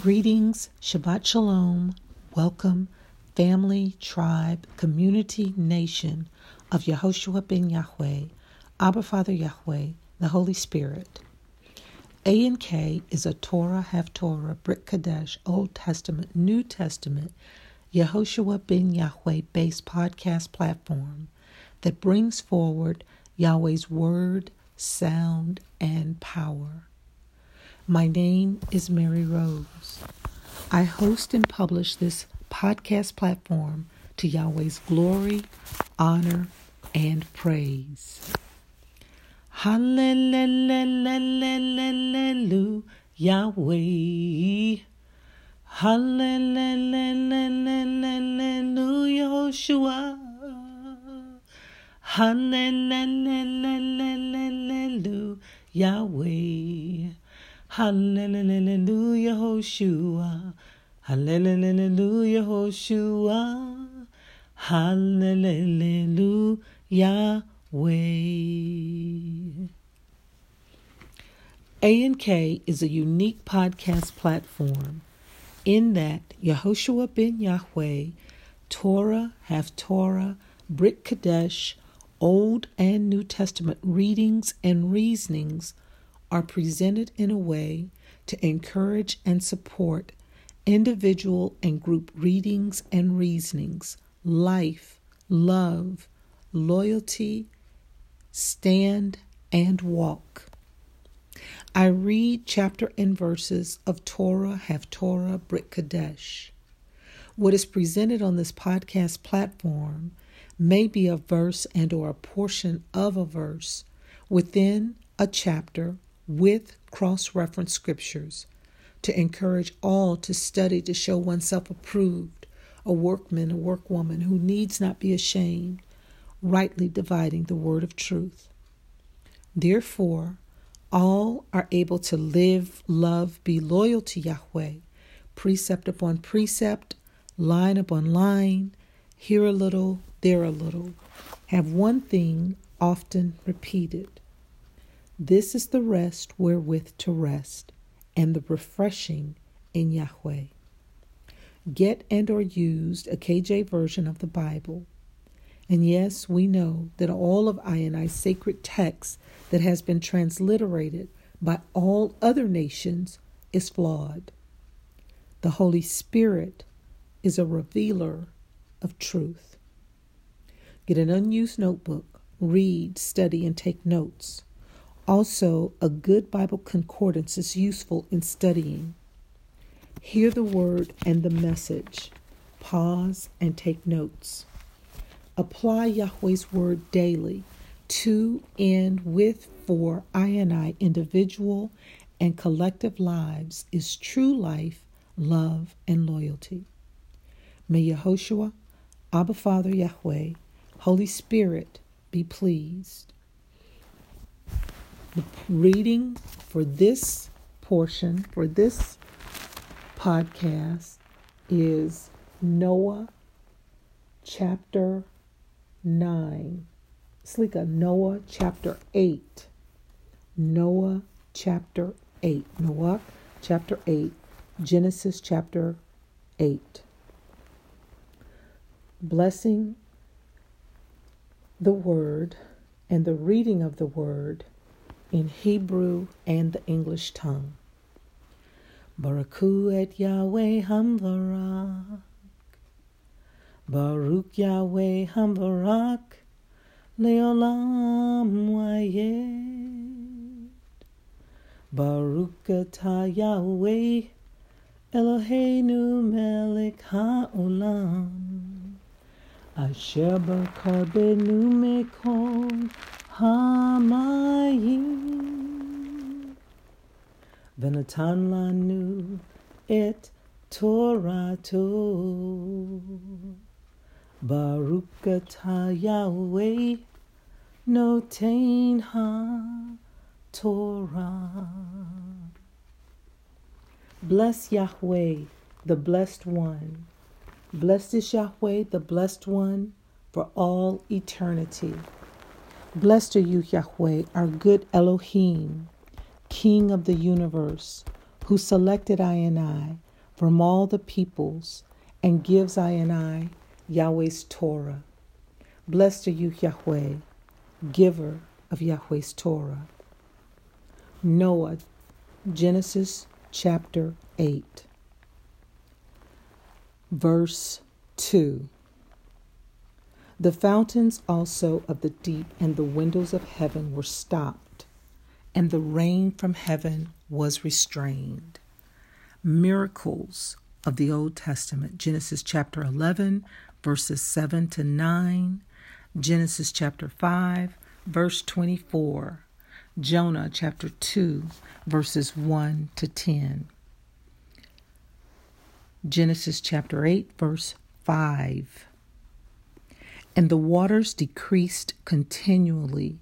Greetings, Shabbat Shalom, welcome, family, tribe, community, nation of Yehoshua ben Yahweh, Abba Father Yahweh, the Holy Spirit. A&K is a Torah, Haftarah, Brit Kadesh, Old Testament, New Testament, Yehoshua ben Yahweh-based podcast platform that brings forward Yahweh's word, sound, and power. My name is Mary Rose. I host and publish this podcast platform to Yahweh's glory, honor, and praise. Hallelujah, Yahweh. Hallelujah, Yehoshua. Hallelujah, Yahweh. Hallelujah, Yehoshua. Hallelujah, Yehoshua. Hallelujah, Yahweh. A&K is a unique podcast platform in that Yehoshua ben Yahweh, Torah, Haftarah, Brit Kadesh, Old and New Testament readings and reasonings are presented in a way to encourage and support individual and group readings and reasonings, life, love, loyalty, stand, and walk. I read chapter and verses of Torah, Haftarah, Brit Kadesh. What is presented on this podcast platform may be a verse and or a portion of a verse within a chapter with cross-reference scriptures to encourage all to study to show oneself approved, a workman, a workwoman who needs not be ashamed, rightly dividing the word of truth. Therefore, all are able to live, love, be loyal to Yahweh, precept upon precept, line upon line, here a little, there a little, have one thing often repeated. This is the rest wherewith to rest, and the refreshing in Yahweh. Get and or used a KJ version of the Bible. And yes, we know that all of I&I's sacred text that has been transliterated by all other nations is flawed. The Holy Spirit is a revealer of truth. Get an unused notebook, read, study, and take notes. Also, a good Bible concordance is useful in studying. Hear the word and the message. Pause and take notes. Apply Yahweh's word daily to, in, with, for I&I individual and collective lives is true life, love, and loyalty. May Yehoshua, Abba Father Yahweh, Holy Spirit be pleased. The reading for this portion, for this podcast, is Noah chapter 9. Slika, Noah chapter 8. Noah chapter 8. Noah chapter 8. Genesis chapter 8. Blessing the word and the reading of the word in Hebrew and the English tongue. Baruch et Yahweh Hamvarak. Baruch Yahweh Hamvarak. Leolam Wayed. Baruch atah Yahweh Eloheinu melech haolam. Asher barka benu mekol Hamayim v'natan lanu et Torato Baruch atah Yahweh noten haTorah. Bless Yahweh, the Blessed One. Blessed is Yahweh, the Blessed One, for all eternity. Blessed are you, Yahweh, our good Elohim, King of the universe, who selected I&I from all the peoples and gives I&I Yahweh's Torah. Blessed are you, Yahweh, giver of Yahweh's Torah. Noah, Genesis chapter 8, verse 2. The fountains also of the deep and the windows of heaven were stopped, and the rain from heaven was restrained. Miracles of the Old Testament, Genesis chapter 11, verses 7 to 9, Genesis chapter 5, verse 24, Jonah chapter 2, verses 1 to 10, Genesis chapter 8, verse 5. And the waters decreased continually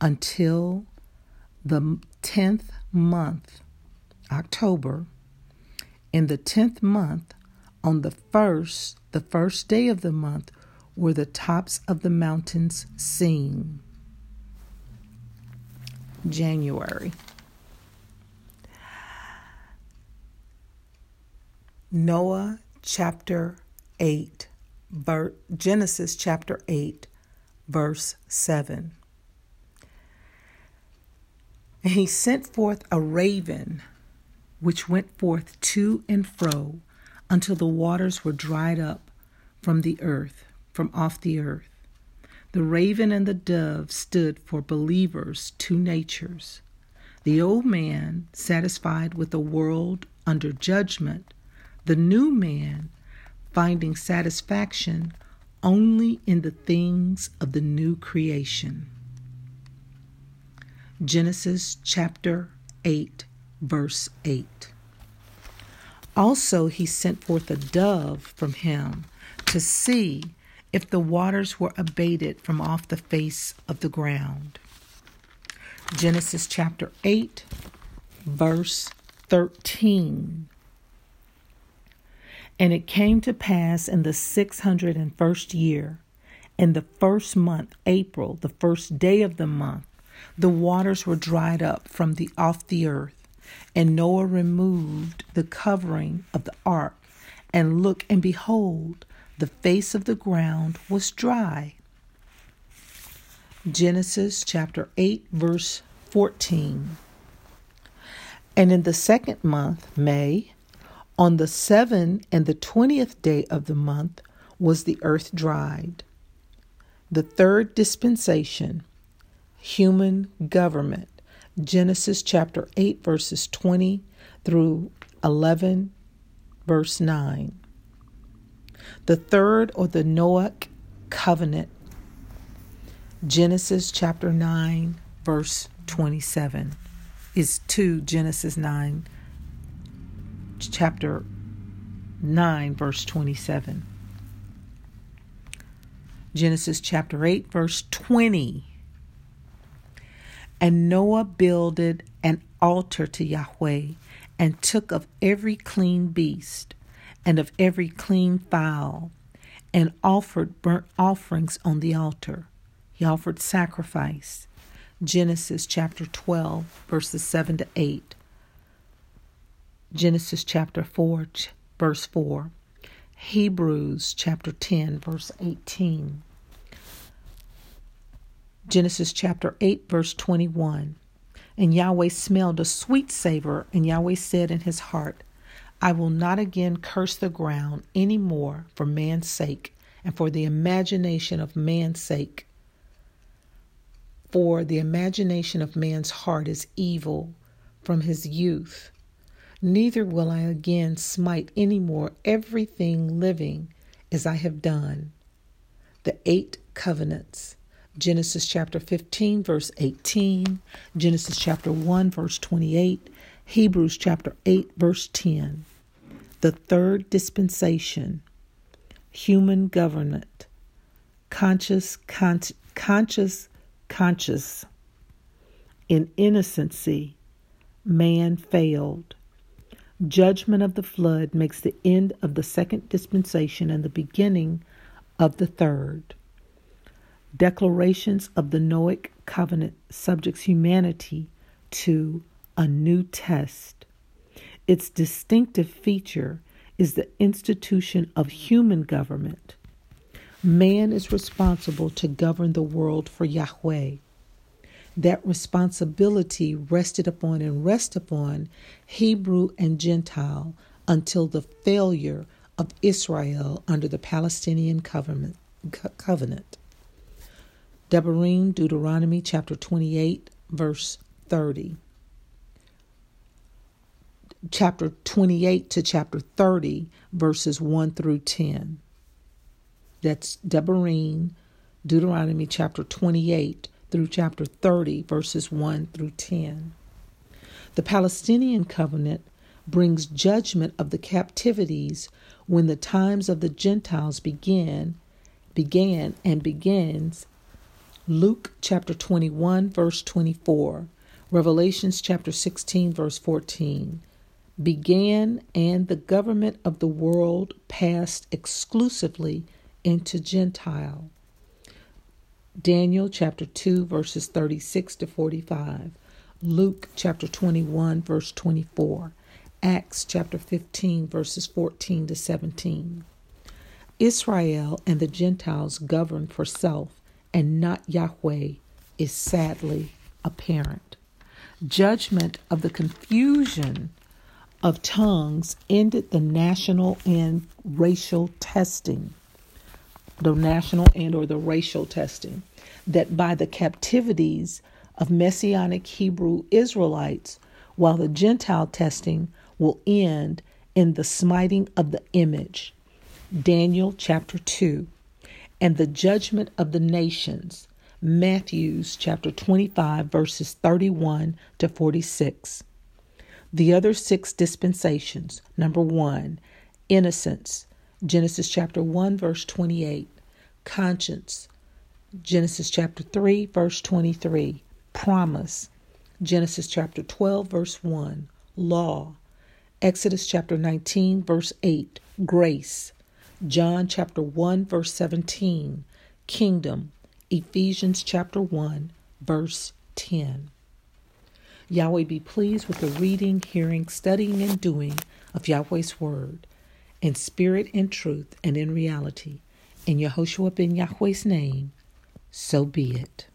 until the 10th month, October. In the 10th month, on the first day of the month, were the tops of the mountains seen. January. Noah chapter 8, Genesis chapter 8, verse 7. And he sent forth a raven, which went forth to and fro until the waters were dried up from off the earth. The raven and the dove stood for believers, two natures. The old man satisfied with a world under judgment, the new man finding satisfaction only in the things of the new creation. Genesis chapter 8, verse 8. Also he sent forth a dove from him to see if the waters were abated from off the face of the ground. Genesis chapter 8, verse 13. And it came to pass in the 601st year, in the first month, April, the first day of the month, the waters were dried up from off the earth. And Noah removed the covering of the ark, and look, and behold, the face of the ground was dry. Genesis chapter 8, verse 14. And in the second month, May, on the 7th and the 20th day of the month, was the earth dried. The third dispensation, human government. Genesis chapter 8, verses 20 through 11, verse 9. The third, or the Noahic covenant. Genesis chapter 9, verse 27 is to Genesis 9, chapter 9, verse 27. Genesis chapter 8, verse 20. And Noah builded an altar to Yahweh, and took of every clean beast, and of every clean fowl, and offered burnt offerings on the altar. He offered sacrifice. Genesis chapter 12, verses 7 to 8. Genesis chapter 4, verse 4. Hebrews chapter 10, verse 18. Genesis chapter 8, verse 21. And Yahweh smelled a sweet savor, and Yahweh said in his heart, I will not again curse the ground any more for man's sake, and for the imagination of man's sake. For the imagination of man's heart is evil from his youth. Neither will I again smite any more everything living as I have done. The eight covenants. Genesis chapter 15, verse 18, Genesis chapter 1, verse 28, Hebrews chapter 8, verse 10. The third dispensation, human government, conscious. In innocency, man failed. Judgment of the flood makes the end of the second dispensation and the beginning of the third. Declarations of the Noahic covenant subjects humanity to a new test. Its distinctive feature is the institution of human government. Man is responsible to govern the world for Yahweh. That responsibility rested upon and rests upon Hebrew and Gentile until the failure of Israel under the Palestinian covenant. Deuteronomy chapter 28, verse 30. Chapter 28 to chapter 30, verses 1 through 10. That's Deuteronomy chapter 28 through chapter 30, verses 1 through 10. The Palestinian covenant brings judgment of the captivities when the times of the Gentiles begins. Luke chapter 21, verse 24. Revelations chapter 16, verse 14. Began, and the government of the world passed exclusively into Gentile. Daniel chapter 2, verses 36 to 45. Luke chapter 21, verse 24. Acts chapter 15, verses 14 to 17. Israel and the Gentiles govern for self and not Yahweh is sadly apparent. Judgment of the confusion of tongues ended the national and racial testing. That by the captivities of Messianic Hebrew Israelites, while the Gentile testing will end in the smiting of the image. Daniel chapter 2. And the judgment of the nations. Matthew chapter 25 verses 31 to 46. The other six dispensations. Number 1. Innocence. Genesis chapter 1 verse 28. Conscience. Genesis chapter 3 verse 23. Promise. Genesis chapter 12, verse 1, law. Exodus chapter 19, verse 8, grace. John chapter 1, verse 17, kingdom. Ephesians chapter 1, verse 10. Yahweh be pleased with the reading, hearing, studying, and doing of Yahweh's word, in spirit and truth and in reality. In Yehoshua ben Yahweh's name, so be it.